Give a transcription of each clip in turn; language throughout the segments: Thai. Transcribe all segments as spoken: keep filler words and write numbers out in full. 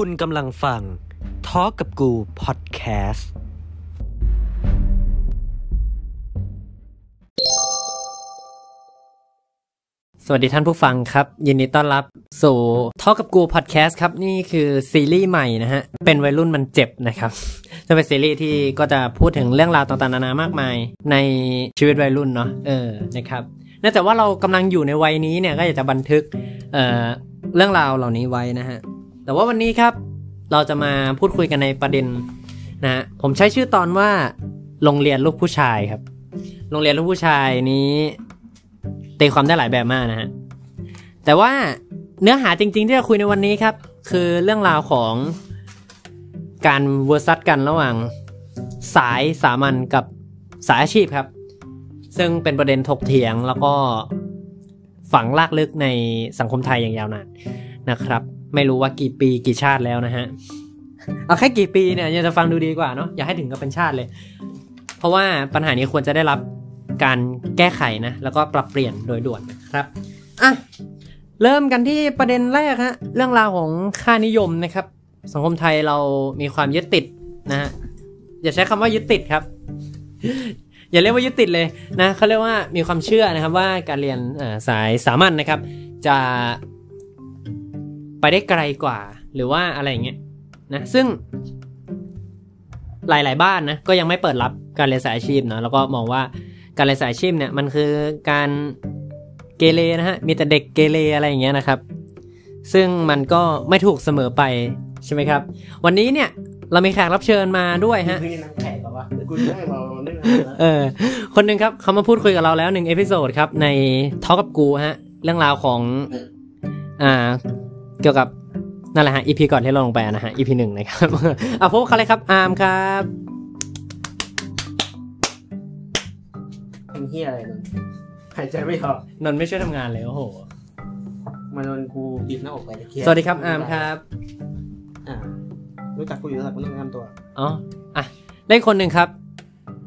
คุณกำลังฟังทอล์กกับกูพอดแคสต์สวัสดีท่านผู้ฟังครับยินดีต้อนรับสู่ทอล์กกับกูพอดแคสต์ครับนี่คือซีรีส์ใหม่นะฮะเป็นวัยรุ่นมันเจ็บนะครับจะเป็นซีรีส์ที่ก็จะพูดถึงเรื่องราวต่างๆนานามากมายในชีวิตวัยรุ่นเนาะเออนะครับเนื่องจากว่าเรากำลังอยู่ในวัยนี้เนี่ยก็อยากจะบันทึกเอ่อเรื่องราวเหล่านี้ไว้นะฮะแต่ว่าวันนี้ครับเราจะมาพูดคุยกันในประเด็นนะฮะผมใช้ชื่อตอนว่าโรงเรียนลูกผู้ชายครับโรงเรียนลูกผู้ชายนี้ตีความได้หลายแบบมากนะฮะแต่ว่าเนื้อหาจริงๆที่จะคุยในวันนี้ครับคือเรื่องราวของการเวอร์ซัสกันระหว่างสายสามัญกับสายอาชีพครับซึ่งเป็นประเด็นถกเถียงแล้วก็ฝังรากลึกในสังคมไทยอย่างยาวนานนะครับไม่รู้ว่ากี่ปีกี่ชาติแล้วนะฮะเอาแค่กี่ปีเนี่ยจะฟังดูดีกว่าเนาะอย่าให้ถึงกับเป็นชาติเลยเพราะว่าปัญหานี้ควรจะได้รับการแก้ไขนะแล้วก็ปรับเปลี่ยนโดยด่วนนะครับอ่ะเริ่มกันที่ประเด็นแรกฮะเรื่องราวของค่านิยมนะครับสังคมไทยเรามีความยึดติดนะฮะอย่าใช้คำว่ายึดติดครับอย่าเรียกว่ายึดติดเลยนะเขาเรียกว่ามีความเชื่อนะครับว่าการเรียนสายสามัญนะครับจะไปได้ไกลกว่าหรือว่าอะไรอย่างเงี้ยนะซึ่งหลายๆบ้านนะก็ยังไม่เปิดรับการเรียนสายอาชีพเนาะแล้วก็มองว่าการเรียนสายอาชีพเนี่ยมันคือการเกเรนะฮะมีแต่เด็กเกเรอะไรอย่างเงี้ยนะครับซึ่งมันก็ไม่ถูกเสมอไปใช่ไหมครับวันนี้เนี่ยเรามีแขกรับเชิญมาด้วยฮะคือนักแขกเหรอวะกูได้มาได้มาเออคนนึงครับเขามาพูดคุยกับเราแล้วหนึ่งเอพิโซดครับในทอล์กกับกูฮะเรื่องราวของอ่าเกี่ยวกับนั่นแหละฮะ อี พี ก่อนที่เราลงไปนะฮะ อี พี หนึ่งนะครับอ่ะพบเขาเลยครับอาร์มครับทำเหี้ยอะไรนนหายใจไม่ออกนนไม่ช่วยทำงานเลยโอ้โหมานนกูบิดหน้าอกไปเลยสวัสดีครับอาร์มครับอ่ารู้จักกูอยู่แล้วกูต้องแนะนำตัวอ๋ออ่ะได้คนหนึ่งครับ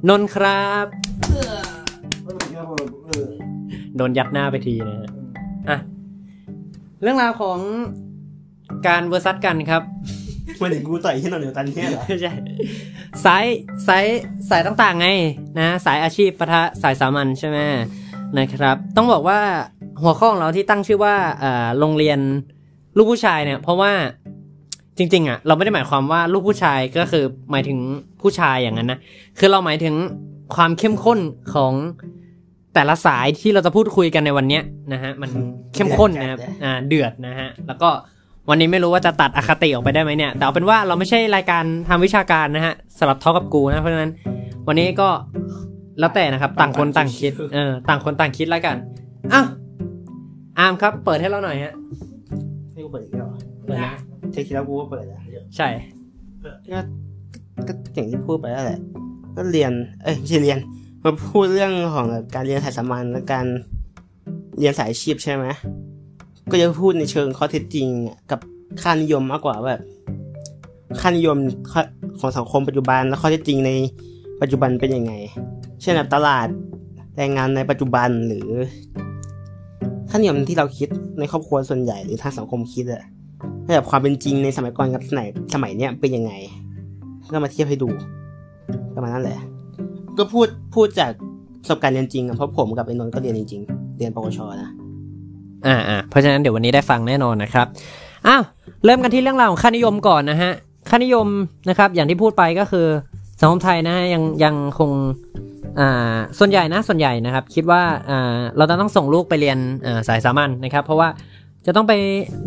นนครับโดนยัดหน้าไปทีนะฮะอ่ะเรื่องราวของการเวอร์ซัสกันครับมันถึงกูต่อยที่นอนอยู่ตันเนี่ยเหรอใช่สายสายสายต่างๆไงนะสายอาชีพปะทะสายสามัญใช่ไหมนะครับต้องบอกว่าหัวข้อของเราที่ตั้งชื่อว่าเอ่อโรงเรียนลูกผู้ชายเนี่ยเพราะว่าจริงๆอ่ะเราไม่ได้หมายความว่าลูกผู้ชายก็คือหมายถึงผู้ชายอย่างนั้นนะคือเราหมายถึงความเข้มข้นของแต่ละสายที่เราจะพูดคุยกันในวันนี้นะฮะมันเข้มข้นนะครับอ่าเดือดนะฮะแล้วก็วันนี้ไม่รู้ว่าจะตัดอคติออกไปได้ไหมเนี่ยแต่เอาเป็นว่าเราไม่ใช่รายการทำวิชาการนะฮะสำหรับทอล์กกับกูนะเพราะฉะนั้นวันนี้ก็แล้วแต่นะครับต่างคนต่างคิดเออต่างคนต่างคิดแล้วกันอ้าวอาร์มครับเปิดให้เราหน่อยฮะให้กูเปิดอีกแล้วเปิดนะใช่คิดแล้วกูก็เปิดอ่ะใช่ก็ก็อย่างที่พูดไปแล้วแหละก็เรียนเอ้ยไม่ใช่เรียนมาพูดเรื่องของการเรียนสายสามัญและการเรียนสายอาชีพใช่ไหมก็จะพูดในเชิงข้อเท็จจริงกับค่านิยมมากกว่าแบบค่านิยมของสังคมปัจจุบันและข้อเท็จจริงในปัจจุบันเป็นยังไงเช่นแบบตลาดแรงงานในปัจจุบันหรือค่านิยมที่เราคิดในครอบครัวส่วนใหญ่หรือทางสังคมคิดอะแบบความเป็นจริงในสมัยก่อนกับสมัยสมัยเนี้ยเป็นยังไงก็มาเทียบให้ดูประมาณนั้นแหละก็พูดพูดจากประสบการณ์เรียนจริงเพราะผมกับไอ้นนท์ก็เรียนจริงๆเรียนปวชนะอ่าอ่าเพราะฉะนั้นเดี๋ยววันนี้ได้ฟังแน่นอนนะครับอ้าวเริ่มกันที่เรื่องราวของค่านิยมก่อนนะฮะค่านิยมนะครับอย่างที่พูดไปก็คือสังคมไทยนะฮะยังยังคงอ่าส่วนใหญ่นะส่วนใหญ่นะครับคิดว่าอ่าเราจะต้องส่งลูกไปเรียนอ่าสายสามัญนะครับเพราะว่าจะต้องไป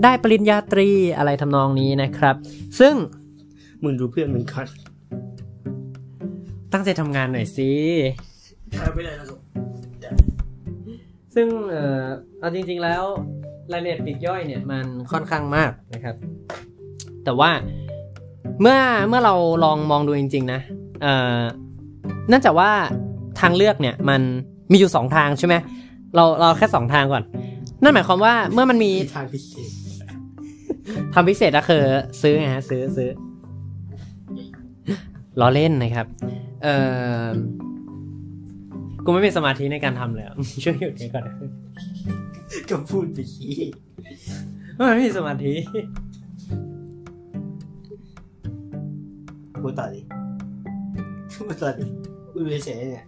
ได้ปริญญาตรีอะไรทำนองนี้นะครับซึ่งมึงดูเพื่อนมึงก่อนตั้งใจทำงานหน่อยสิไปเลยนะครับซึ่งเอ่อเอาจริงๆแล้วรายละเอียดปลีกย่อยเนี่ยมันค่อนข้างมากนะครับแต่ว่าเมื่อเมื่อเราลองมองดูจริงๆนะเอ่อเนื่องจากว่าทางเลือกเนี่ยมันมีอยู่สองทางใช่ไหมเราเราแค่สองทางก่อนนั่นหมายความว่าเมื่อมันมีทางพิเศษทางพิเศษก็คือซื้อไงฮะซื้อซื้อล้อเล่นนะครับเอ่อกูไม่มีสมาธิในการทำเลยช่วยหยุดเดี๋ยวก่อนก็พูดไปขี้ไม่มีสมาธิ พูดต่อดิพูดต่อดิพูดไปเฉยเนี่ย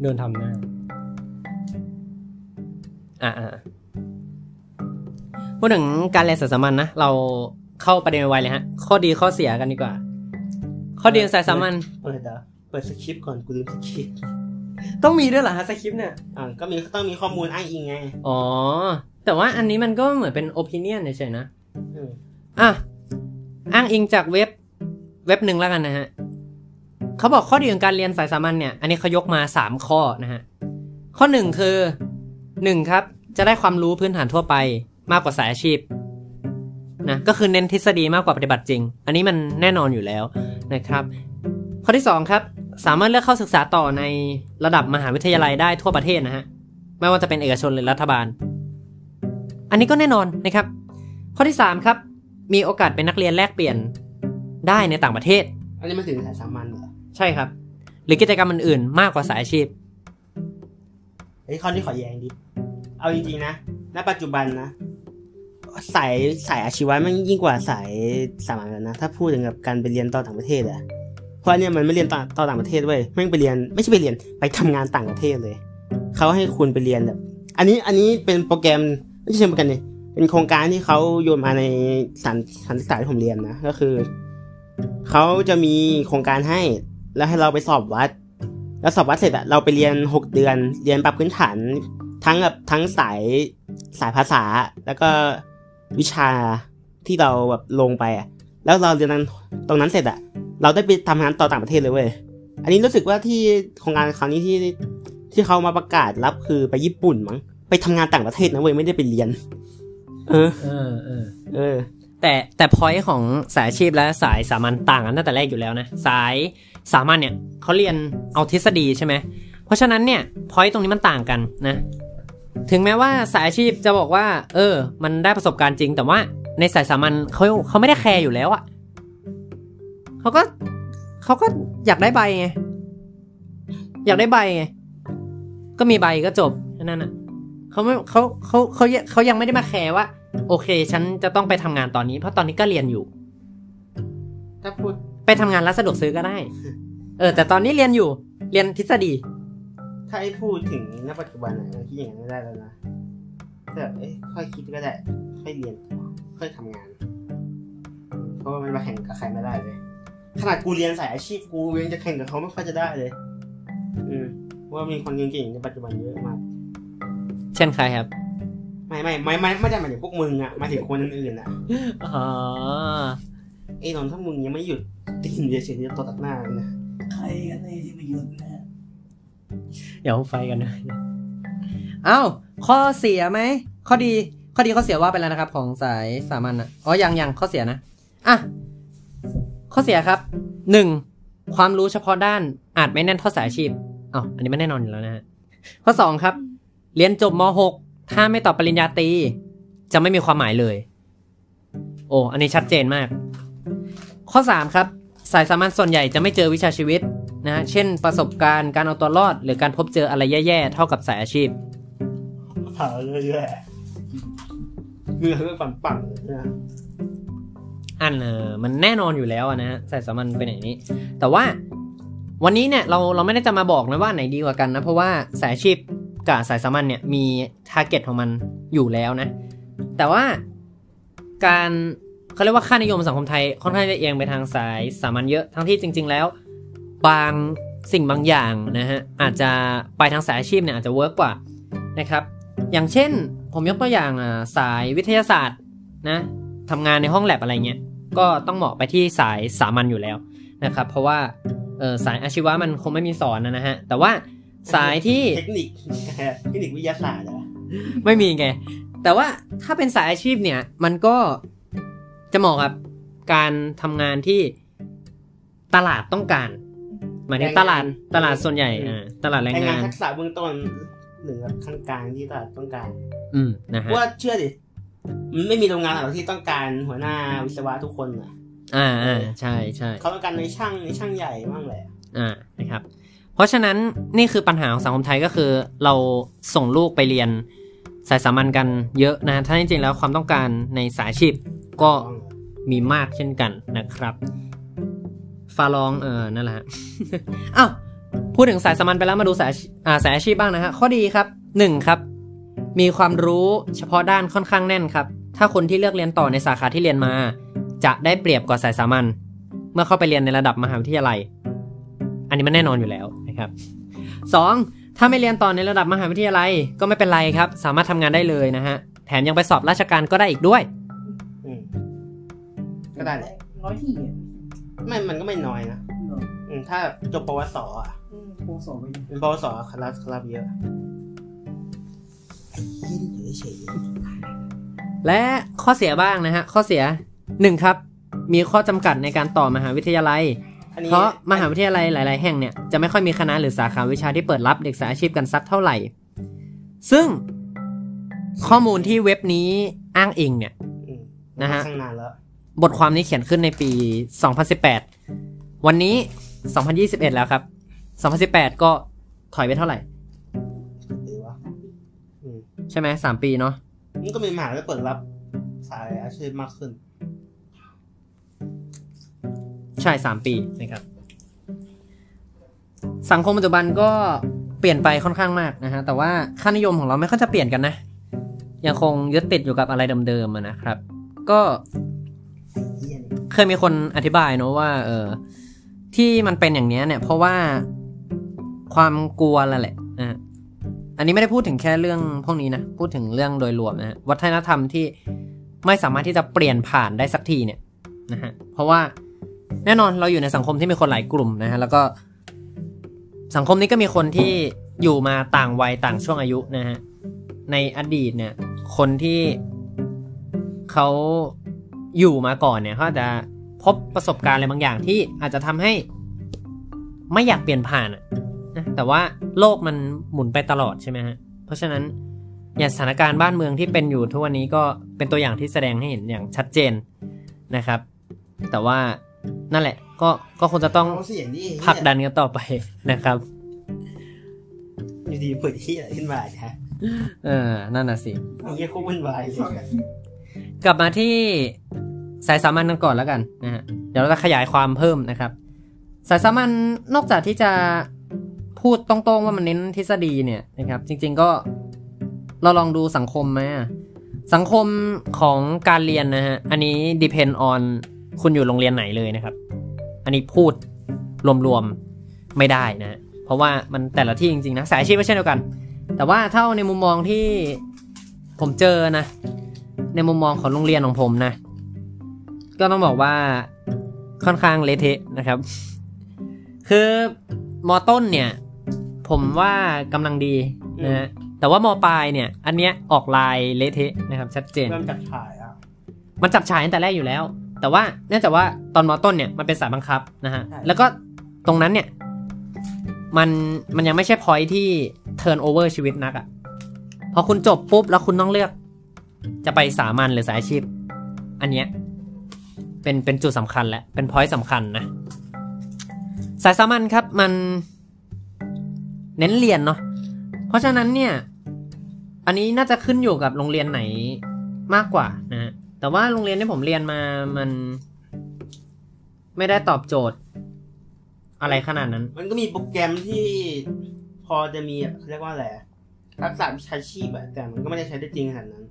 โดนทำหน้าอ่ะพูดถึงการเรียนสายสัมพันธ์นะเราเข้าประเด็นไวเลยฮะข้อดีข้อเสียกันดีกว่าข้อดีสายสัมพันธ์เปิดเหรอเปิดสคริปต์ก่อนกูลืมสคริปต์ต้องมีด้วยเหรอฮะสคริปต์เนี่ยอ่าก็มีต้องมีข้อมูลอ้างอิงไงอ๋อแต่ว่าอันนี้มันก็เหมือนเป็น opinion เฉยๆนะอ่ะอ้างอิงจากเว็บเว็บหนึ่งแล้วกันนะฮะเขาบอกข้อดีของการเรียนสายสามัญเนี่ยอันนี้เขายกมาสามข้อนะฮะข้อหนึ่งคือหนึ่งครับจะได้ความรู้พื้นฐานทั่วไปมากกว่าสายอาชีพนะก็คือเน้นทฤษฎีมากกว่าปฏิบัติจริงอันนี้มันแน่นอนอยู่แล้วนะครับข้อที่สองครับสามารถเลือกเข้าศึกษาต่อในระดับมหาวิทยาลัยได้ทั่วประเทศนะฮะไม่ว่าจะเป็นเอกชนหรือรัฐบาลอันนี้ก็แน่นอนนะครับข้อที่สามครับมีโอกาสเป็นนักเรียนแลกเปลี่ยนได้ในต่างประเทศอันนี้มันถึงสายสามัญเหรอใช่ครับหรือกิจกรรมอื่นๆมากกว่าสายอาชีพไอ้ข้อนี้ขอแย้งดิเอาจริงๆนะณปัจจุบันนะสายสายอาชีวะมันยิ่งกว่าสายสามัญแล้วนะถ้าพูดถึงกับการไปเรียนต่อต่างประเทศอะเพราะเนี่ยมันไม่เรียนต่อต่อต่างประเทศเว้ยแม่งไปเรียนไม่ใช่ไปเรียนไปทำงานต่างประเทศเลยเขาให้คุณไปเรียนแบบอันนี้อันนี้เป็นโปรแกรมไม่ใช่โปรแกรมนี่เป็นโครงการที่เขาโยนมาในสารสารศึกษาที่ผมเรียนนะก็คือเขาจะมีโครงการให้แล้วให้เราไปสอบวัดแล้วสอบวัดเสร็จอะเราไปเรียนหกเดือนเรียนปรับพื้นฐานทั้งแบบทั้งสายสายภาษาแล้วก็วิชาที่เราแบบลงไปอะแล้วเราเรียนตรงนั้นเสร็จอะเราได้ไปทำงานต่อต่างประเทศเลยเว้ยอันนี้รู้สึกว่าที่โครงการคราวนี้ที่ที่เขามาประกาศรับคือไปญี่ปุ่นมั้งไปทำงานต่างประเทศนะเว้ยไม่ได้ไปเรียนเออเออเออเออแต่แต่ point ของสายอาชีพและสายสามัญต่างกันตั้งแต่แรกอยู่แล้วนะสายสามัญเนี่ยเขาเรียนเอาทฤษฎีใช่ไหมเพราะฉะนั้นเนี่ย point ตรงนี้มันต่างกันนะถึงแม้ว่าสายอาชีพจะบอกว่าเออมันได้ประสบการณ์จริงแต่ว่าในสายสามัญเขาเขาไม่ได้แคร์อยู่แล้วอ่ะเขาก็เขาก็อยากได้ใบไงอยากได้ใบไงก็มีใบก็จบนั่นน่ะเขาไม่เขาเขาเขาเขายังไม่ได้มาแคร์ว่าโอเคฉันจะต้องไปทำงานตอนนี้เพราะตอนนี้ก็เรียนอยู่ถ้าพูดไปทำงานร้านสะดวกซื้อก็ได้เออแต่ตอนนี้เรียนอยู่เรียนทฤษฎีถ้าให้พูดถึงณปัจจุบันน่ะคิดอย่างนั้นไม่ได้แล้วนะแต่เอ้ยค่อยคิดก็ได้ค่อยเรียนค่อยทำงานเพราะว่ามันมาแข่งกับใครไม่ได้เลยขนาดกูเรียนสายอาชีพกูยังจะแข่งกับเขาไม่ค่อยจะได้เลยอืมว่ามีคนเก่งๆในปัจจุบันเยอะมากเช่นใครครับไม่ไม่ไม่ไม่ไม่ได้มาถึงพวกมึงอ่ะมาถึงคนอื่นๆอ่ะอ๋อไอ้นนท์ถ้ามึงยังไม่หยุดตีนเดี๋ยวเฉยๆตัวตัดหน้าเลยนะใครกันเนี่ยที่ไม่หยุดนะเดี๋ยวไฟกันเลยเอ้าข้อเสียไหมข้อดีข้อดีข้อเสียว่าไปแล้วนะครับของสายสามัญอ่ะอ๋อยังยังข้อเสียนะอ่ะข้อเสียครับหนึ่งความรู้เฉพาะด้านอาจไม่แน่นเท่าสายอาชีพอ๋ออันนี้ไม่แน่นอนอยู่แล้วนะฮะข้อสองครับเรียนจบม.หก ถ้าไม่ต่อปริญญาตรีจะไม่มีความหมายเลยโอ้อันนี้ชัดเจนมากข้อสามครับสายสามัญส่วนใหญ่จะไม่เจอวิชาชีวิตนะเช่นประสบการณ์การเอาตัวรอดหรือการพบเจออะไรแย่ๆเท่ากับสายอาชีพหาเรื่อยๆคือเรื่องปั่นๆนะอันเออมันแน่นอนอยู่แล้วนะฮะสายสามัญเป็นอย่างนี้แต่ว่าวันนี้เนี่ยเราเราไม่ได้จะมาบอกนะว่าไหนดีกว่ากันนะเพราะว่าสายอาชีพกับสายสามัญเนี่ยมี target ของมันอยู่แล้วนะแต่ว่าการเขาเรียกว่าค่านิยมสังคมไทยค่อนข้างจะเอียงไปทางสายสามัญเยอะทั้งที่จริงๆแล้วบางสิ่งบางอย่างนะฮะอาจจะไปทางสายอาชีพเนี่ยอาจจะเวิร์กกว่านะครับอย่างเช่นผมยกตัวอย่างสายวิทยาศาสตร์นะทำงานในห้องแลบอะไรเงี้ยก็ต้องเหมาะไปที่สายสามัญอยู่แล้วนะครับเพราะว่าสายอาชีวะมันคงไม่มีสอนนะฮะแต่ว่าสายที่เทคนิคเทคนิควิทยาศาสตร์นะไม่มีไงแต่ว่าถ้าเป็นสายอาชีพเนี่ยมันก็จะเหมาะกับการทำงานที่ตลาดต้องการหมายถึงตลาดตลาดส่วนใหญ่ตลาดแรงงานงานทักษะเบื้องต้นหรือขั้นกลางที่ตลาดต้องการอืมนะฮะว่าเชื่อดิไม่มีโรงงานไหนที่ต้องการหัวหน้าวิศวะทุกคนอ่ะอ่าอ่าใช่ใช่เขาต้องการในช่างในช่างใหญ่มากเลยอ่านะครับเพราะฉะนั้นนี่คือปัญหาของสังคมไทยก็คือเราส่งลูกไปเรียน สายสามัญกันเยอะนะถ้าจริงๆแล้วความต้องการในสายอาชีพก็มีมากเช่นกันนะครับฟาลองเออนั่นแหละอ้าวพูดถึงสายสามัญไปแล้วมาดูสายอ่าสายอาชีพบ้างนะฮะข้อดีครับหนึ่งครับมีความรู้เฉพาะด้านค่อนข้างแน่นครับถ้าคนที่เลือกเรียนต่อในสาขาที่เรียนมาจะได้เปรียบกว่าสายสามัญเมื่อเข้าไปเรียนในระดับมหาวิทยาลัยอันนี้มันแน่นอนอยู่แล้วนะครับสองถ้าไม่เรียนต่อในระดับมหาวิทยาลัยก็ไม่เป็นไรครับสามารถทำงานได้เลยนะฮะแถมยังไปสอบราชการก็ได้อีกด้วยอืมก็ได้แหละน้อยที่ไม่มันก็ไม่น้อยนะอืมถ้าจบปวสอ่ะอืมปวสไม่เป็นปวสคลาสคลาสเยอะยิ่งเยอะเฉยและข้อเสียบ้างนะฮะข้อเสียหนึ่งครับมีข้อจำกัดในการต่อมหาวิทยาลัยเพราะมหาวิทยาลัยหลายๆแห่งเนี่ยจะไม่ค่อยมีคณะหรือสาขาวิชาที่เปิดรับเด็กสายอาชีพกันสักเท่าไหร่ซึ่งข้อมูลที่เว็บนี้อ้างอิงเนี่ยนะฮะบทความนี้เขียนขึ้นในปีสองพันสิบแปดวันนี้สองพันยี่สิบเอ็ดแล้วครับสองพันสิบแปดก็ถอยไปเท่าไหร่ใช่ไหมสามปีเนาะนี่ก็มีมหาวิทยาลัยเปิดรับสายอาชีพมากขึ้นใช่สามปีนะครับสังคมปัจจุบันก็เปลี่ยนไปค่อนข้างมากนะฮะแต่ว่าค่านิยมของเราไม่ค่อยจะเปลี่ยนกันนะยังคงยึดติดอยู่กับอะไรเดิมๆอ่ะนะครับก็เคยมีคนอธิบายเนาะว่าเออที่มันเป็นอย่างเนี้ยเนี่ยเพราะว่าความกลัวแหละนะอันนี้ไม่ได้พูดถึงแค่เรื่องพวกนี้นะพูดถึงเรื่องโดยรวมนะวัฒนธรรมที่ไม่สามารถที่จะเปลี่ยนผ่านได้สักทีเนี่ยนะฮะเพราะว่าแน่นอนเราอยู่ในสังคมที่มีคนหลายกลุ่มนะฮะแล้วก็สังคมนี้ก็มีคนที่อยู่มาต่างวัยต่างช่วงอายุนะฮะในอดีตเนี่ยคนที่เขาอยู่มาก่อนเนี่ยเขาจะพบประสบการณ์อะไรบางอย่างที่อาจจะทำให้ไม่อยากเปลี่ยนผ่านนะแต่ว่าโลกมันหมุนไปตลอดใช่ไหมฮะเพราะฉะนั้นอย่างสถานการณ์บ้านเมืองที่เป็นอยู่ทุกวันนี้ก็เป็นตัวอย่างที่แสดงให้เห็นอย่างชัดเจนนะครับแต่ว่านั่นแหละก็ก็คงจะต้องผลักดันกันต่อไปนะครับอยู่ดีเปิดที่อะไรขึ้นมาฮะเออนั่นน่ะสิเรียกว่าวุ่นวายกลับมาที่สายสามัญกันก่อนแล้วกันนะฮะเดี๋ยวเราจะขยายความเพิ่มนะครับสายสามัญนอกจากที่จะพูดตรงๆว่ามันเน้นทฤษฎีเนี่ยนะครับจริงๆก็เราลองดูสังคมไหมสังคมของการเรียนนะฮะอันนี้ depend onคุณอยู่โรงเรียนไหนเลยนะครับอันนี้พูดรวมๆไม่ได้นะเพราะว่ามันแต่ละที่จริงๆนะสายอาชีพไม่ใช่เดียวกันแต่ว่าเท่าในมุมมองที่ผมเจอนะในมุมมองของโรงเรียนของผมนะก็ต้องบอกว่าค่อนข้างเละเทะนะครับคือม.ต้นเนี่ยผมว่ากำลังดีนะฮะแต่ว่าม.ปลายเนี่ยอันเนี้ยออกลายเละเทะนะครับชัดเจนมันจับฉายอ่ะมันจับฉายตั้งแต่แรกอยู่แล้วแต่ว่าเนื่องจากว่าตอนม.ต้นเนี่ยมันเป็นสายบังคับนะฮะแล้วก็ตรงนั้นเนี่ยมันมันยังไม่ใช่ point ที่ turn over ชีวิตนักอ่ะพอคุณจบปุ๊บแล้วคุณต้องเลือกจะไปสามัญหรือสายอาชีพอันเนี้ยเป็นเป็นจุดสำคัญและเป็น point สำคัญนะสายสามัญครับมันเน้นเรียนเนาะเพราะฉะนั้นเนี่ยอันนี้น่าจะขึ้นอยู่กับโรงเรียนไหนมากกว่านะฮะแต่ว่าโรงเรียนที่ผมเรียนมามันไม่ได้ตอบโจทย์อะไรขนาดนั้นมันก็มีโปรแกรมที่พอจะมีอ่ะเรียกว่าอะไรทักษะวิชาชีพอ่ะแต่มันก็ไม่ได้ใช้ได้จริงขนาดนั้น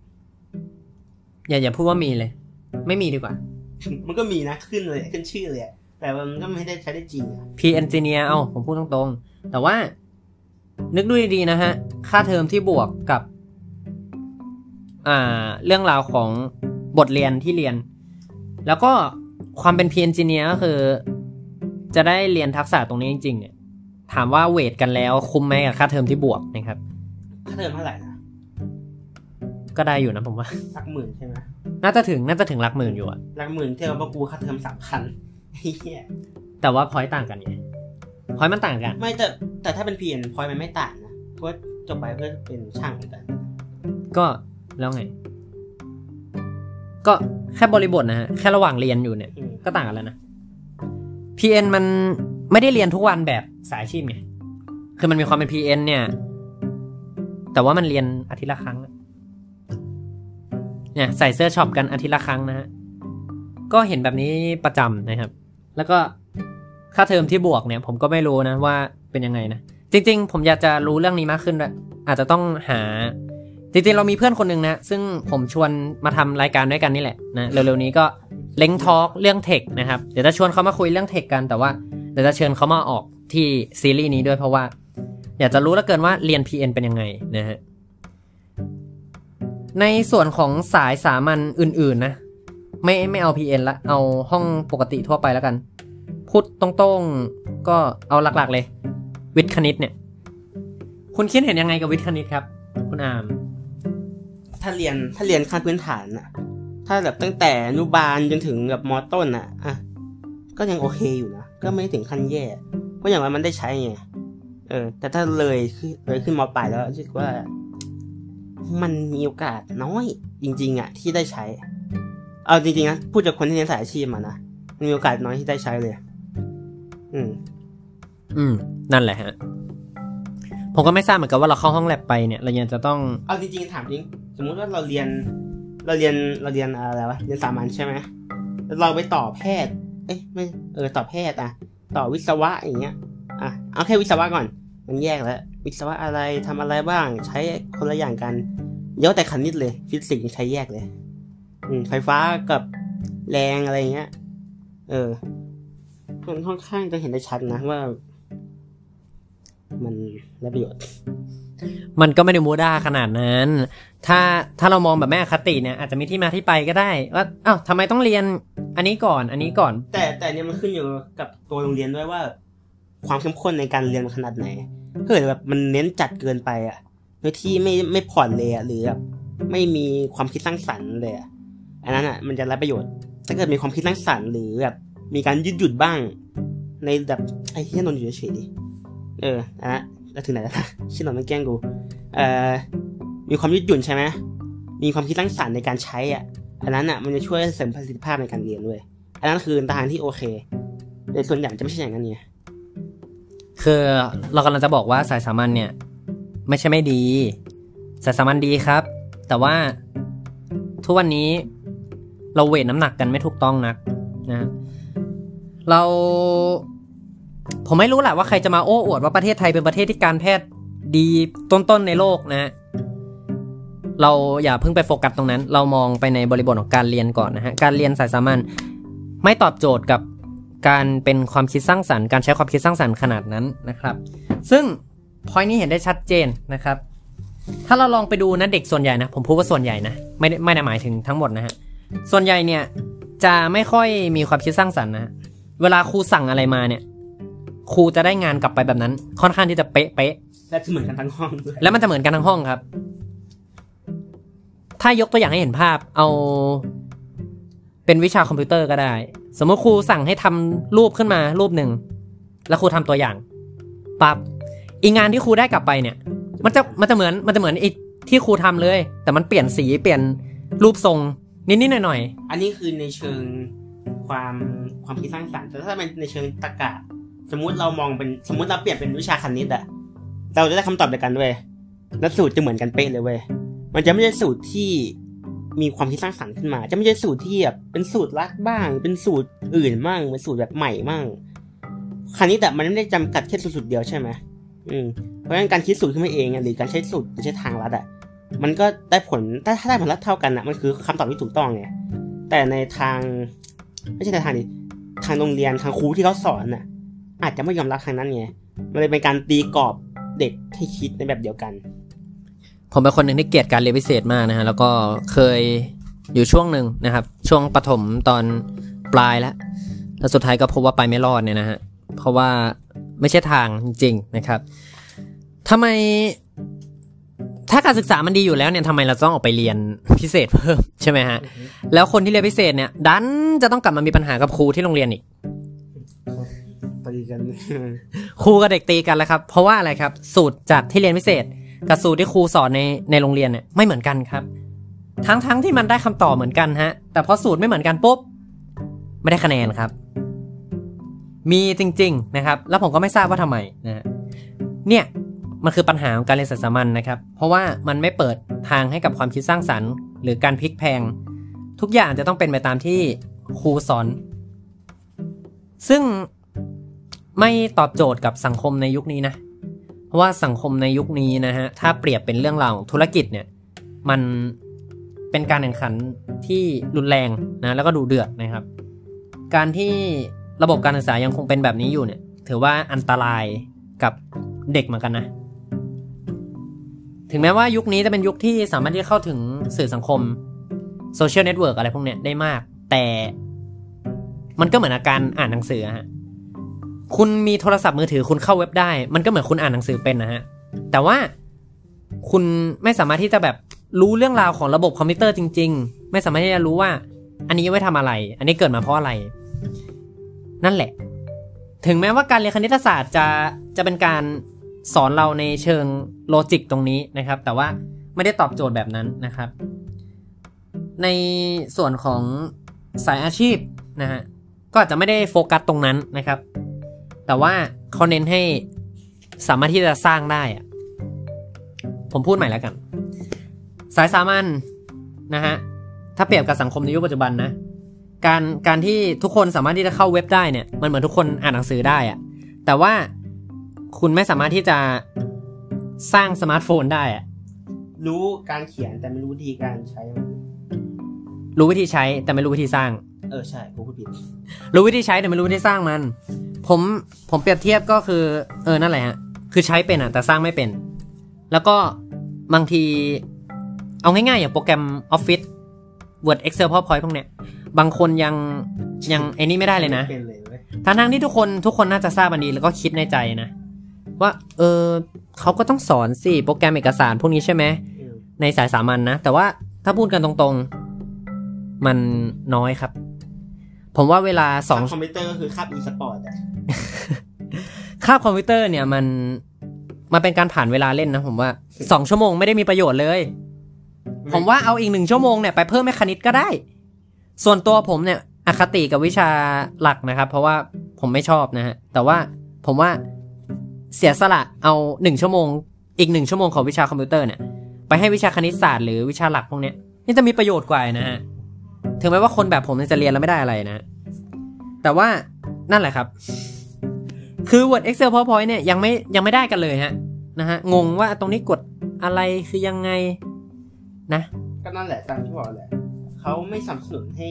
อย่าอย่าพูดว่ามีเลยไม่มีดีกว่า มันก็มีนะขึ้นเลยขึ้นชื่อเลยแต่มันก็ไม่ได้ใช้ได้จริงอ่ะ P engineer เอ้าผมพูดตรงๆแต่ว่านึกดูดีๆนะฮะค่าเทอมที่บวกกับอ่าเรื่องราวของบทเรียนที่เรียนแล้วก็ความเป็น พี เอ็น Engineer ก็คือจะได้เรียนทักษะตรงนี้จริงๆเนี่ยถามว่าเวทกันแล้วคุ้มไหมกับค่าเทอมที่บวกนะครับค่าเทอมเท่าไหร่นะก็ได้อยู่นะผมว่าหลักหมื่นใช่ไหมน่าจะถึงน่าจะถึงหลักหมื่นอยู่อะหลักหมื่นเท่ากับกูค่าเทอมสามพันแต่ว่าพอยต์ต่างกันไงพอยต์มันต่างกันไม่แต่แต่ถ้าเป็น พี เอ็น พอยต์มันไม่ต่างนะเพราะจบไปเพื่อเป็นช่างเหมือนกันก็แล้วไงก็แค่บริบทนะฮะแค่ระหว่างเรียนอยู่เนี่ยก็ต่างกันแล้วนะ พี เอ็น มันไม่ได้เรียนทุกวันแบบสายอาชีพไงคือมันมีความเป็น พี เอ็น เนี่ยแต่ว่ามันเรียนอาทิตย์ละครั้ง เนี่ยใส่เสื้อช็อปกันอาทิตย์ละครั้งนะฮะก็เห็นแบบนี้ประจำนะครับแล้วก็ค่าเทอมที่บวกเนี่ยผมก็ไม่รู้นะว่าเป็นยังไงนะจริงๆผมอยากจะรู้เรื่องนี้มากขึ้นด้วยอาจจะต้องหาจริงๆเรามีเพื่อนคนนึงนะซึ่งผมชวนมาทำรายการด้วยกันนี่แหละนะเร็วๆนี้ก็เล้งทอล์กเรื่องเทคนะครับเดี๋ยวจะชวนเขามาคุยเรื่องเทคกันแต่ว่าเดี๋ยวจะเชิญเขามาออกที่ซีรีส์นี้ด้วยเพราะว่าอยากจะรู้เหลือเกินว่าเรียน พี เอ็น เป็นยังไงนะฮะในส่วนของสายสามัญอื่นๆนะไม่ไม่เอา พี เอ็น ละเอาห้องปกติทั่วไปแล้วกันพูดตรงๆก็เอาหลักๆเลยวิทย์คณิตเนี่ยคุณคิดเห็นยังไงกับวิทย์คณิตครับคุณอามถ้าเรียนถ้าเรียนขั้นพื้นฐานน่ะถ้าแบบตั้งแต่อนุบาลจนถึงแบบม.ต้นน่ะอ่ะก็ยังโอเคอยู่นะก็ไม่ถึงขั้นแย่เพราะอย่างว่ามันได้ใช้ไงเออแต่ถ้าเลยขึ้นเลยขึ้นม.ปลายแล้วคิดว่ามันมีโอกาสน้อยจริงๆอ่ะที่ได้ใช้เอาจริงๆนะพูดจากคนที่เรียนสายอาชีพมานะมีโอกาสน้อยที่ได้ใช้เลยอืมอืมนั่นแหละฮะผมก็ไม่ทราบเหมือนกันว่าเราเข้าห้องแลบไปเนี่ยเรายังจะต้องเอาจริงๆถามจริงสมมุติว่าเราเรียนเราเรียนเราเรียนอะไรวะเรียนสามัญใช่ไหมเราไปต่อแพทย์เอ๊ะไม่เออต่อแพทย์อ่ะต่อวิศวะอย่างเงี้ยอ่ะเอาแค่วิศวะก่อนมันแยกแล้ววิศวะอะไรทำอะไรบ้างใช้คนละอย่างกันเยอะแต่คณิตเลยฟิสิกส์ใช้แยกเลยอืมไฟฟ้ากับแรงอะไรเงี้ยเออคนค่อนข้างจะเห็นได้ชัดนะว่ามันได้ประโยชน์มันก็ไม่ได้มูด้าขนาดนั้นถ้าถ้าเรามองแบบแม่คติเนี่ยอาจจะมีที่มาที่ไปก็ได้ว่าอ้าวทำไมต้องเรียนอันนี้ก่อนอันนี้ก่อนแต่แต่เนี่ยมันขึ้นอยู่กับตัวโรงเรียนด้วยว่าความเข้มข้นในการเรียนมันขนาดไหนเฮ้ยแบบมันเน้นจัดเกินไปอ่ะโดยที่ไม่ไม่ผ่อนเลยอ่ะหรือแบบไม่มีความคิดสร้างสรรค์เลยอ่ะอันนั้นอ่ะมันจะได้ประโยชน์ถ้าเกิดมีความคิดสร้างสรรค์หรือแบบมีการยืดหยุ่นบ้างในแบบไอ้เหี้ยนอนอยู่เฉยๆดิเออนะแล้วถึงไหนแล้วนะชิโนะมันแกล้งกูเอ่อมีความยืดหยุ่นใช่ไหมมีความคิดสร้างสรรค์ในการใช้อ่ะอันนั้นอ่ะมันจะช่วยเสริมประสิทธิภาพในการเรียนด้วยอันนั้นคือทางที่โอเคแต่ส่วนใหญ่จะไม่ใช่อย่างนั้นไงคือเรากำลังจะบอกว่าสายสามัญเนี่ยไม่ใช่ไม่ดีสายสามัญดีครับแต่ว่าทุกวันนี้เราเวทน้ำหนักกันไม่ถูกต้องนักนะเราผมไม่รู้แหละว่าใครจะมาโอ้อวดว่าประเทศไทยเป็นประเทศที่การแพทย์ดีต้นๆในโลกนะเราอย่าเพิ่งไปโฟกัสตรงนั้นเรามองไปในบริบทของการเรียนก่อนนะฮะการเรียนสายสามัญไม่ตอบโจทย์กับการเป็นความคิดสร้างสรรค์การใช้ความคิดสร้างสรรค์ขนาดนั้นนะครับซึ่งพอยต์นี้เห็นได้ชัดเจนนะครับถ้าเราลองไปดูนะเด็กส่วนใหญ่นะผมพูดว่าส่วนใหญ่นะไม่ไม่ได้หมายถึงทั้งหมดนะฮะส่วนใหญ่เนี่ยจะไม่ค่อยมีความคิดสร้างสรรค์นะเวลาครูสั่งอะไรมาเนี่ยครูจะได้งานกลับไปแบบนั้นค่อนข้างที่จะเป๊ะเป๊ะและจะเหมือนกันทั้งห้องแล้วมันจะเหมือนกันทั้งห้องครับถ้ายกตัวอย่างให้เห็นภาพเอาเป็นวิชาคอมพิวเตอร์ก็ได้สมมติครูสั่งให้ทำรูปขึ้นมารูปหนึ่งแล้วครูทำตัวอย่างปั๊บอีงานที่ครูได้กลับไปเนี่ยมันจะมันจะเหมือนมันจะเหมือนไอ้ที่ครูทำเลยแต่มันเปลี่ยนสีเปลี่ยนรูปทรงนิดๆหน่อยๆอันนี้คือในเชิงความความคิดสร้างสรรค์แต่ถ้าเป็นในเชิงตรรกะสมมุติเรามองเป็นสมมุติเราเปลี่ยนเป็นวิชาคณิตอะเราจะได้คำตอบเดียวกันเว้ยและสูตรจะเหมือนกันเป๊ะเลยเว้ยมันจะไม่ใช่สูตรที่มีความคิดสร้างสรรค์ขึ้นมาจะไม่ใช่สูตรที่แบบเป็นสูตรลักบ้างเป็นสูตรอื่นบ้างเป็นสูตรแบบใหม่บ้างคณิตอะมันไม่ได้จำกัดแค่สูตรเดียวใช่ไหมอืมเพราะฉะนั้นการคิดสูตรขึ้นมาเองหรือการใช้สูตรใช้ทางลัดอะมันก็ได้ผลถ้าถ้าได้ผลลัพธ์เท่ากันอะมันคือคำตอบที่ถูกต้องไงแต่ในทางไม่ใช่ในทางนี้ทางโรงเรียนทางครูที่เขาสอนอะอาจจะไม่ยอมรับทางนั้นไงมันเลยเป็นการตีกรอบเด็กให้คิดในแบบเดียวกันผมเป็นคนหนึ่งที่เกลียดการเรียนพิเศษมากนะฮะแล้วก็เคยอยู่ช่วงหนึ่งนะครับช่วงประถมตอนปลายแล้วแล้วสุดท้ายก็พบว่าไปไม่รอดเนี่ยนะฮะเพราะว่าไม่ใช่ทางจริงนะครับทำไมถ้าการศึกษามันดีอยู่แล้วเนี่ยทำไมเราต้องออกไปเรียนพิเศษเพิ่มใช่ไหมฮะ mm-hmm. แล้วคนที่เรียนพิเศษเนี่ยดันจะต้องกลับมามีปัญหากับครูที่โรงเรียนอีกครูกับเด็กตีกันแล้วครับเพราะว่าอะไรครับสูตรจากที่เรียนพิเศษกับสูตรที่ครูสอนในในโรงเรียนเนี่ยไม่เหมือนกันครับทั้งทั้งที่มันได้คำตอบเหมือนกันฮะแต่พอสูตรไม่เหมือนกันปุ๊บไม่ได้คะแนนครับมีจริงๆนะครับแล้วผมก็ไม่ทราบว่าทำไมนะเนี่ยมันคือปัญหาของการเรียนสายสามัญนะครับเพราะว่ามันไม่เปิดทางให้กับความคิดสร้างสรรค์ หรือการพลิกแพลงทุกอย่างจะต้องเป็นไปตามที่ครูสอนซึ่งไม่ตอบโจทย์กับสังคมในยุคนี้นะเพราะว่าสังคมในยุคนี้นะฮะถ้าเปรียบเป็นเรื่องราวของธุรกิจเนี่ยมันเป็นการแข่งขันที่รุนแรงนะแล้วก็ดุเดือดนะครับการที่ระบบการศึกษายังคงเป็นแบบนี้อยู่เนี่ยถือว่าอันตรายกับเด็กเหมือนกันนะถึงแม้ว่ายุคนี้จะเป็นยุคที่สามารถที่จะเข้าถึงสื่อสังคมโซเชียลเน็ตเวิร์กอะไรพวกเนี้ยได้มากแต่มันก็เหมือนอาการอ่านหนังสือฮะคุณมีโทรศัพท์มือถือคุณเข้าเว็บได้มันก็เหมือนคุณอ่านหนังสือเป็นนะฮะแต่ว่าคุณไม่สามารถที่จะแบบรู้เรื่องราวของระบบคอมพิวเตอร์จริงๆไม่สามารถที่จะรู้ว่าอันนี้ไว้ทำอะไรอันนี้เกิดมาเพราะอะไรนั่นแหละถึงแม้ว่าการเรียนคณิตศาสตร์จะจะเป็นการสอนเราในเชิงโลจิกตรงนี้นะครับแต่ว่าไม่ได้ตอบโจทย์แบบนั้นนะครับในส่วนของสายอาชีพนะฮะก็อาจจะไม่ได้โฟกัสตรงนั้นนะครับแต่ว่าเขาเน้นให้สามารถที่จะสร้างได้อะผมพูดใหม่แล้วกันสายสามัญนะฮะถ้าเปรียบกับสังคมในยุคปัจจุบันนะการการที่ทุกคนสามารถที่จะเข้าเว็บได้เนี่ยมันเหมือนทุกคนอ่านหนังสือได้อะแต่ว่าคุณไม่สามารถที่จะสร้างสมาร์ทโฟนได้อะรู้การเขียนแต่ไม่รู้วิธีการใช้รู้วิธีใช้แต่ไม่รู้วิธีสร้างเออใช่ผมพูดผิดรู้วิธีใช้แต่ไม่รู้วิธีสร้างมันผมผมเปรียบเทียบก็คือเออนั่นแหละฮะคือใช้เป็นอะแต่สร้างไม่เป็นแล้วก็บางทีเอาง่ายๆอย่างโปรแกรม Office Word Excel PowerPoint พวกเนี้ยบางคนยังยังไอ้นี่ไม่ได้เลยนะทั้งๆที่ทุกคนทุกคนน่าจะทราบอันนี้แล้วก็คิดในใจนะว่าเออเขาก็ต้องสอนสิโปรแกรมเอกสารพวกนี้ใช่ไหมในสายสามัญ นะแต่ว่าถ้าพูดกันตรงๆมันน้อยครับผมว่าเวลาสองคอมพิวเตอร์ก็คือคาบอีสปอร์ตอ่ะคาบคอมพิวเตอร์เนี่ยมันมันเป็นการผ่านเวลาเล่นนะผมว่าสองชั่วโมงไม่ได้มีประโยชน์เลยผมว่าเอาอีกหนึ่งชั่วโมงเนี่ยไปเพิ่มให้คณิตก็ได้ส่วนตัวผมเนี่ยอคติกับวิชาหลักนะครับเพราะว่าผมไม่ชอบนะฮะแต่ว่าผมว่าเสียสละเอาหนึ่งชั่วโมงอีกหนึ่งชั่วโมงของวิชาคอมพิวเตอร์เนี่ยไปให้วิชาคณิตศาสตร์หรือวิชาหลักพวกเนี้ยนี่จะมีประโยชน์กว่านะฮะถึงแม้ว่าคนแบบผมจะเรียนแล้วไม่ได้อะไรนะแต่ว่านั่นแหละครับคือ Word Excel PowerPoint เนี่ยยังไม่ยังไม่ได้กันเลยฮะนะฮะงงว่าตรงนี้กดอะไรคือยังไงนะก็นั่นแหละตามที่บอกแหละเขาไม่สนับสนุนให้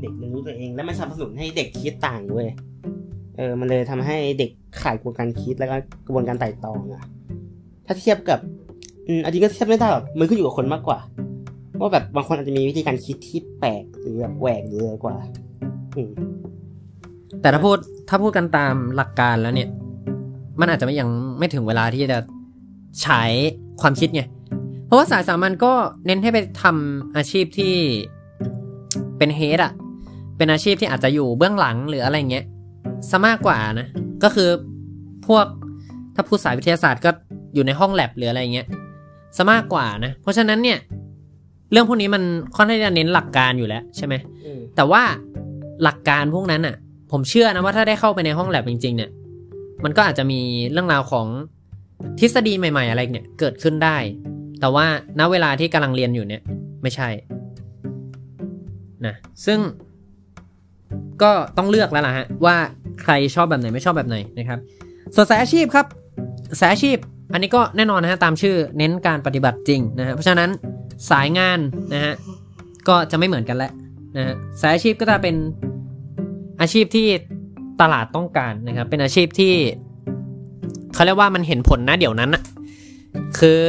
เด็กเรียนรู้ตัวเองและไม่สนับสนุนให้เด็กคิดต่างด้วยเออมันเลยทำให้เด็กขาดกระบวนการคิดแล้วก็กระบวนการไต่ตองอะถ้าเทียบกับอืมจริงก็เทียบไม่ได้หรอกมันขึ้นอยู่กับคนมากกว่าว่าแบบบางคนอาจจะมีวิธีการคิดที่แปลกหรือแบบแหวกเยอะกว่าอืมแต่ถ้าพูดถ้าพูดกันตามหลักการแล้วเนี่ยมันอาจจะไม่ยังไม่ถึงเวลาที่จะใช้ความคิดไงเพราะว่าสายสามัญก็เน้นให้ไปทำอาชีพที่เป็นเฮดอะเป็นอาชีพที่อาจจะอยู่เบื้องหลังหรืออะไรเงี้ยซะมากกว่านะก็คือพวกถ้าพูดสายวิทยาศาสตร์ก็อยู่ในห้องแลบหรืออะไรเงี้ยซะมากกว่านะเพราะฉะนั้นเนี่ยเรื่องพวกนี้มันค่อนข้างจะเน้นหลักการอยู่แล้วใช่ไหมแต่ว่าหลักการพวกนั้นอะผมเชื่อนะว่าถ้าได้เข้าไปในห้องแลบจริงๆเนี่ยมันก็อาจจะมีเรื่องราวของทฤษฎีใหม่ๆอะไรเนี่ยเกิดขึ้นได้แต่ว่าณเวลาที่กำลังเรียนอยู่เนี่ยไม่ใช่นะซึ่งก็ต้องเลือกแล้วล่ะฮะว่าใครชอบแบบไหนไม่ชอบแบบไหนนะครับส่วนสายอาชีพครับสายอาชีพอันนี้ก็แน่นอนนะฮะตามชื่อเน้นการปฏิบัติจริงนะฮะเพราะฉะนั้นสายงานนะฮะก็จะไม่เหมือนกันแล้วนะฮะสายอาชีพก็จะเป็นอาชีพที่ตลาดต้องการนะครับเป็นอาชีพที่เขาเรียกว่ามันเห็นผลนะเดี๋ยวนั้นนะคือ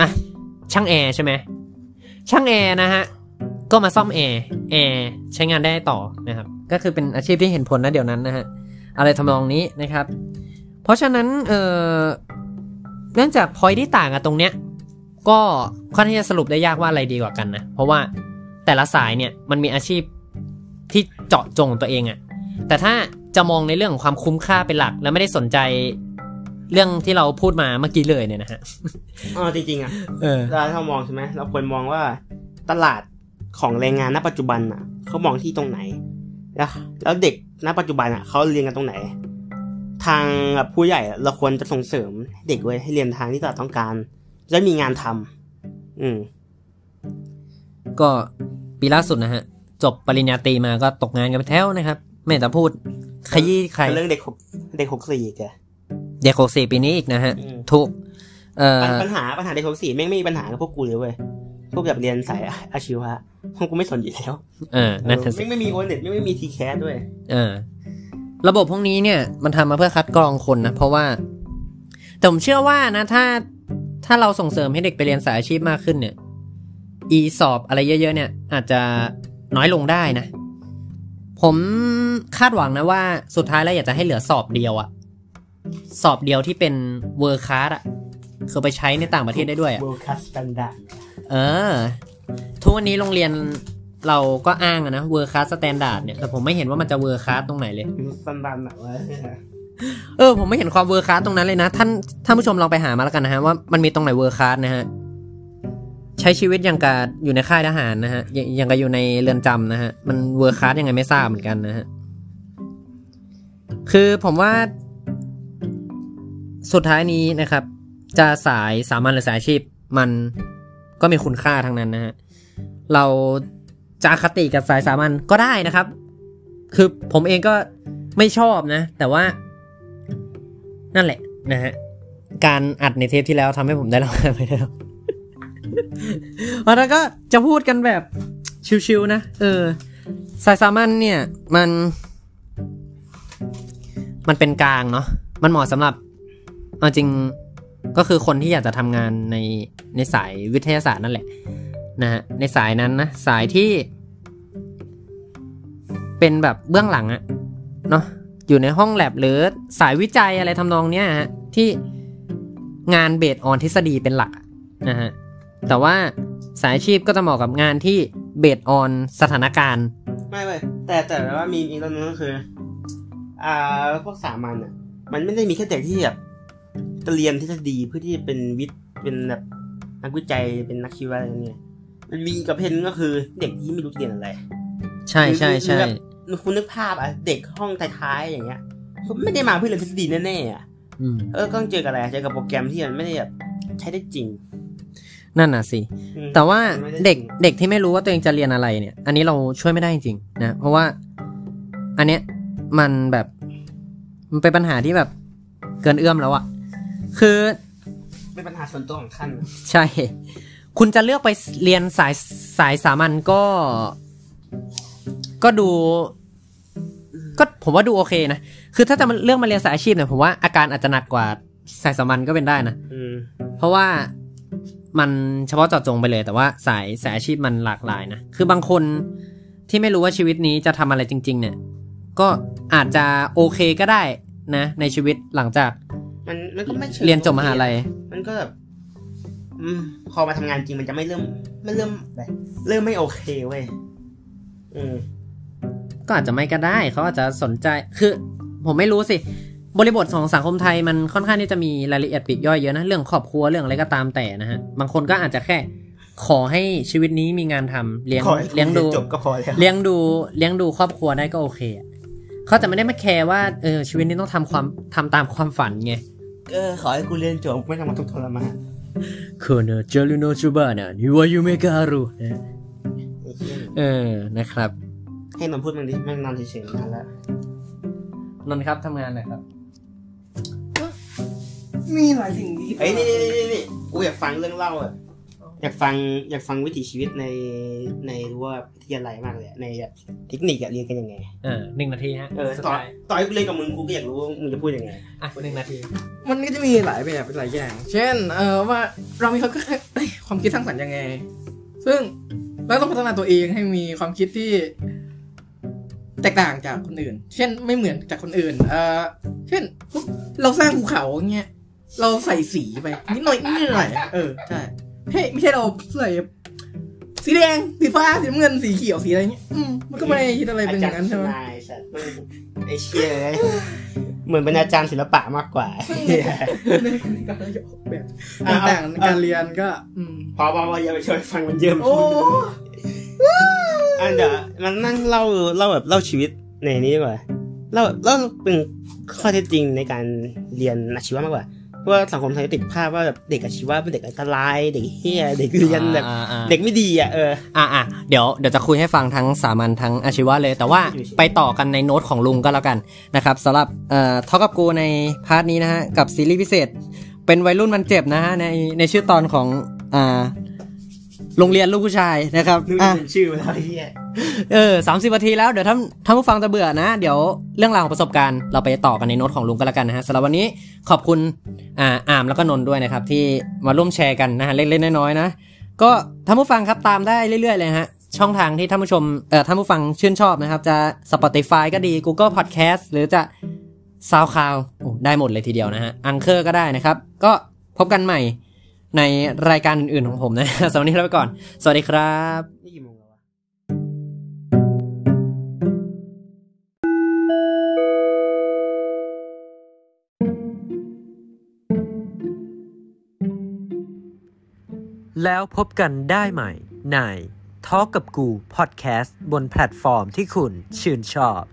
อ่ะช่างแอร์ใช่ไหมช่างแอร์นะฮะก็มาซ่อมแอร์แอร์ใช้งานได้ต่อนะครับก็คือเป็นอาชีพที่เห็นผลนะเดี๋ยวนั้นนะฮะอะไรทำนองนี้นะครับเพราะฉะนั้นเอ่อเนื่องจาก point ที่ต่างกันตรงเนี้ยก็ค่อนข้างจะสรุปได้ยากว่าอะไรดีกว่ากันนะเพราะว่าแต่ละสายเนี่ยมันมีอาชีพที่เจาะจงตัวเองอะแต่ถ้าจะมองในเรื่องของความคุ้มค่าเป็นหลักแล้วไม่ได้สนใจเรื่องที่เราพูดมาเมื่อกี้เลยเนี่ยนะฮะอ๋อจริงๆอ่ะเออเราถ้ามองใช่ไหมเราควรมองว่าตลาดของแรงงานณปัจจุบันอ่ะเขามองที่ตรงไหนแล้วแล้วเด็กณปัจจุบันอ่ะเขาเรียนกันตรงไหนทางผู้ใหญ่เราควรจะส่งเสริมเด็กไว้ให้เรียนทางที่ตลาดต้องการจะมีงานทำอืม ก็ปีล่าสุดนะฮะจบปริญญาตรีมาก็ตกงานกันไปแถวนะครับไม่แต่พูดขยี้ใครเรื่องเด็กเด็กหกสิบสี่อีกอะเด็กหกสิบสี่ปีนี้อีกนะฮะทุกเอ่อปัญหาปัญหาเด็กหกสิบสี่แม่งไม่มีปัญหากับพวกกูเลยเว้ยพวกแบบเรียนสายอาชีวะพวกกูไม่สนอยู่แล้วเออนั่นแหละไม่มีโอเน็ตไม่ไม่มีทีแคสด้วยเออระบบพวกนี้เนี่ยมันทำมาเพื่อคัดกรองคนนะเพราะว่าแต่ผมเชื่อว่านะถ้าถ้าเราส่งเสริมให้เด็กไปเรียนสายอาชีพมากขึ้นเนี่ยอีสอบอะไรเยอะๆเนี่ยอาจจะน้อยลงได้นะผมคาดหวังนะว่าสุดท้ายแล้วอยากจะให้เหลือสอบเดียวอะสอบเดียวที่เป็นเวอร์คลาสอะคือไปใช้ในต่างประเทศได้ด้วยอะเวอร์คลาสสแตนดาร์ดเออทุกวันนี้โรงเรียนเราก็อ้างอะนะเวอร์คลาสสแตนดาร์ดเนี่ยแต่ผมไม่เห็นว่ามันจะเวอร์คลาสตรงไหนเลยสแตนดาร์ดแบบว่าเออผมไม่เห็นความเวอร์คลาสตรงนั้นเลยนะท่านท่านผู้ชมลองไปหามาแล้วกันนะฮะว่ามันมีตรงไหนเวอร์คลาสนะฮะใช้ชีวิตอย่างกับอยู่ในค่ายทหารนะฮะอย่างกับอยู่ในเรือนจำนะฮะมันเวอร์คลาสยังไงไม่ทราบเหมือนกันนะฮะคือผมว่าสุดท้ายนี้นะครับจะสายสามัญหรือสายอาชีพมันก็มีคุณค่าทั้งนั้นนะฮะเราจะคติกับสายสามัญก็ได้นะครับคือผมเองก็ไม่ชอบนะแต่ว่านั่นแหละนะฮะการอัดในเทปที่แล้วทำให้ผมได้รับไปแล้วแล้วก็จะพูดกันแบบชิวๆนะเออสายสามัญเนี่ยมันมันเป็นกลางเนาะมันเหมาะสำหรับเอาจริงก็คือคนที่อยากจะทำงานในในสายวิทยาศาสตร์นั่นแหละนะฮะในสายนั้นนะสายที่เป็นแบบเบื้องหลังอะเนาะอยู่ในห้องแลบหรือสายวิจัยอะไรทำนองเนี้ยฮะที่งานเบสออนทฤษฎีเป็นหลักนะฮะแต่ว่าสายอาชีพก็จะเหมาะกับงานที่เบสออนสถานการณ์ไม่เว้ยแต่แต่ว่ามีอีกตัวนึงก็คืออ่าพวกสามัญเนี่ยมันไม่ได้มีแค่แต่ที่แบบจะเรียนทฤษฎีเพื่อที่จะเป็นวิทย์เป็นแบบนักวิจัยเป็นนักชีวะอะไรเงี้ยมันมีกับเพนก็คือเด็กที่ไม่รู้เรียนอะไรใช่ใช่ใช่คุณนึกภาพอ่ะเด็กห้องท้ายๆอย่างเงี้ยก็ไม่ได้มาเพื่อเรียนทฤษฎีแน่ๆอ่ะเออก็ต้องเจอกับอะไรเจอกับโปรแกรมที่มันไม่ได้แบบใช้ได้จริงนั่นน่ะสิแต่ว่าเด็กเด็กที่ไม่รู้ว่าตัวเองจะเรียนอะไรเนี่ยอันนี้เราช่วยไม่ได้จริงๆนะเพราะว่าอันเนี้ยมันแบบมันเป็นปัญหาที่แบบเกินเอื้อมแล้วอ่ะคือเป็นปัญหาส่วนตัวของท่านใช่คุณจะเลือกไปเรียนสายสายสามัญก็ก็ดูก็ผมว่าดูโอเคนะคือถ้าจะเลือกมาเรียนสายอาชีพเนี่ยผมว่าอาการอาจจะหนักกว่าสายสามัญก็เป็นได้นะเพราะว่ามันเฉพาะเจาะจงไปเลยแต่ว่าสายสายอาชีพมันหลากหลายนะคือบางคนที่ไม่รู้ว่าชีวิตนี้จะทำอะไรจริงๆเนี่ยก็อาจจะโอเคก็ได้นะในชีวิตหลังจากมันมันก็ไม่เรียนจบมหาลัยมันก็แบบพอมาทำงานจริงมันจะไม่เริ่มไม่เริ่มอะไรเริ่มไม่โอเคเว้ยอืมก็อาจจะไม่ก็ได้เขาอาจจะสนใจคือผมไม่รู้สิบริบทของสังคมไทยมันค่อนข้างที่จะมีรายละเอียดปลีกย่อยเยอะนะเรื่องครอบครัวเรื่องอะไรก็ตามแต่นะฮะบางคนก็อาจจะแค่ขอให้ชีวิตนี้มีงานทำเลี้ยงเลี้ยงดูเลี้ยงดูเลี้ยงดูครอบครัวได้ก็โอเคเขาจะไม่ได้มาแคร์ว่าเออชีวิตนี้ต้องทำความทำตามความฝันไงเออขอให้กูเรียนจบไม่ต้องมาทุกข์ทรมานคุณเจอริโนจูบานะยูวายูเมการุเออนะครับให้นนพูดมันดิมันนอนเฉยๆนานแล้วนนครับทำงานอะไรครับมีหลายสิ่งดีเอ้ยนี่ๆๆๆกูอยากฟังเรื่องเล่าอ่ะอยากฟังอยากฟังวิถีชีวิตในในรั้ววิทยาลัยมากเลยในเทคนิคอ่ะเรียนกันยังไงเออหนึ่งนาทีฮะเออต่อต่อให้กูเรียนกับมึงกูก็อยากรู้ว่ามึงจะพูดยังไงอ่ะหนึ่งนาทีมันก็จะมีหลายแบบหลายอย่างเช่นเออว่าเรามีเขาก็ความคิดสร้างสรรค์ยังไงซึ่งเราต้องพัฒนาตัวเองให้มีความคิดที่แตกต่างจากคนอื่นเช่นไม่เหมือนจากคนอื่นเออเช่นเราสร้างภูเขาเงี้ยเราใส่สีไปนิดหน่อยนิดหน่อยเออใช่เฮ้ยไม่ใช่เราใส่สีแดงสีฟ้าสีน้ำเงินสีเขียวสีอะไรเงี้ยอืมมันก็ไม่ได้คิดอะไรเป็นอย่างนั้นใช่ไหมไอ้เชี่ยเหมือนเป็นอาจารย์ศิลปะมากกว่าแบบต่างๆการเรียนก็พอบอกว่าอย่าไปช่วยฟังมันเยอะโอ้อันเดี๋ยวมันนั่งเล่าเล่าแบบเล่าชีวิตในนี้ดีกว่าเล่าเล่าเป็นข้อเท็จจริงในการเรียนอาชีวะมากกว่า ว่าสังคมไทยติดภาพว่าแบบเด็กอาชีวะเป็นเด็กอันตรายเด็กเหี้ยเด็กเรียนแบบเด็กไม่ดีอ่ะเอออ่ะๆเดี๋ยวเดี๋ยวจะคุยให้ฟังทั้งสามัญทั้งอาชีวะเลยแต่ว่าไปต่อกันในโน้ตของลุงก็แล้วกันนะครับสำหรับเอ่อทอล์กกับกูในพาร์ทนี้นะฮะกับซีรีส์พิเศษเป็นวัยรุ่นมันเจ็บนะฮะในในชื่อตอนของอ่าโรงเรียนลูกผู้ชายนะครับชื่อมันอะไรเงี้ยเออสามสิบนาทีแล้วเดี๋ยวท่านท่านผู้ฟังจะเบื่อนะเดี๋ยวเรื่องราวของประสบการณ์เราไปต่อกันในโน้ตของลุงก็แล้วกันนะฮะสำหรับวันนี้ขอบคุณอ่าอามแล้วก็นนท์ด้วยนะครับที่มาร่วมแชร์กันนะฮะเล็กๆน้อยๆนะก็ท่านผู้ฟังครับตามได้เรื่อยๆเลยฮะช่องทางที่ท่านผู้ชมเอ่อท่านผู้ฟังชื่นชอบนะครับจะ Spotify ก็ดี Google Podcast หรือจะ SoundCloud โอ้ได้หมดเลยทีเดียวนะฮะ Anchor ก็ได้นะครับก็พบกันใหม่ในรายการอื่นๆของผมนะสำหรับวันนี้ลาไปก่อนสวัสดีครับนี่กี่โมงแล้ววะแล้วพบกันได้ใหม่ใน Talk กับกู Podcast บนแพลตฟอร์มที่คุณชื่นชอบ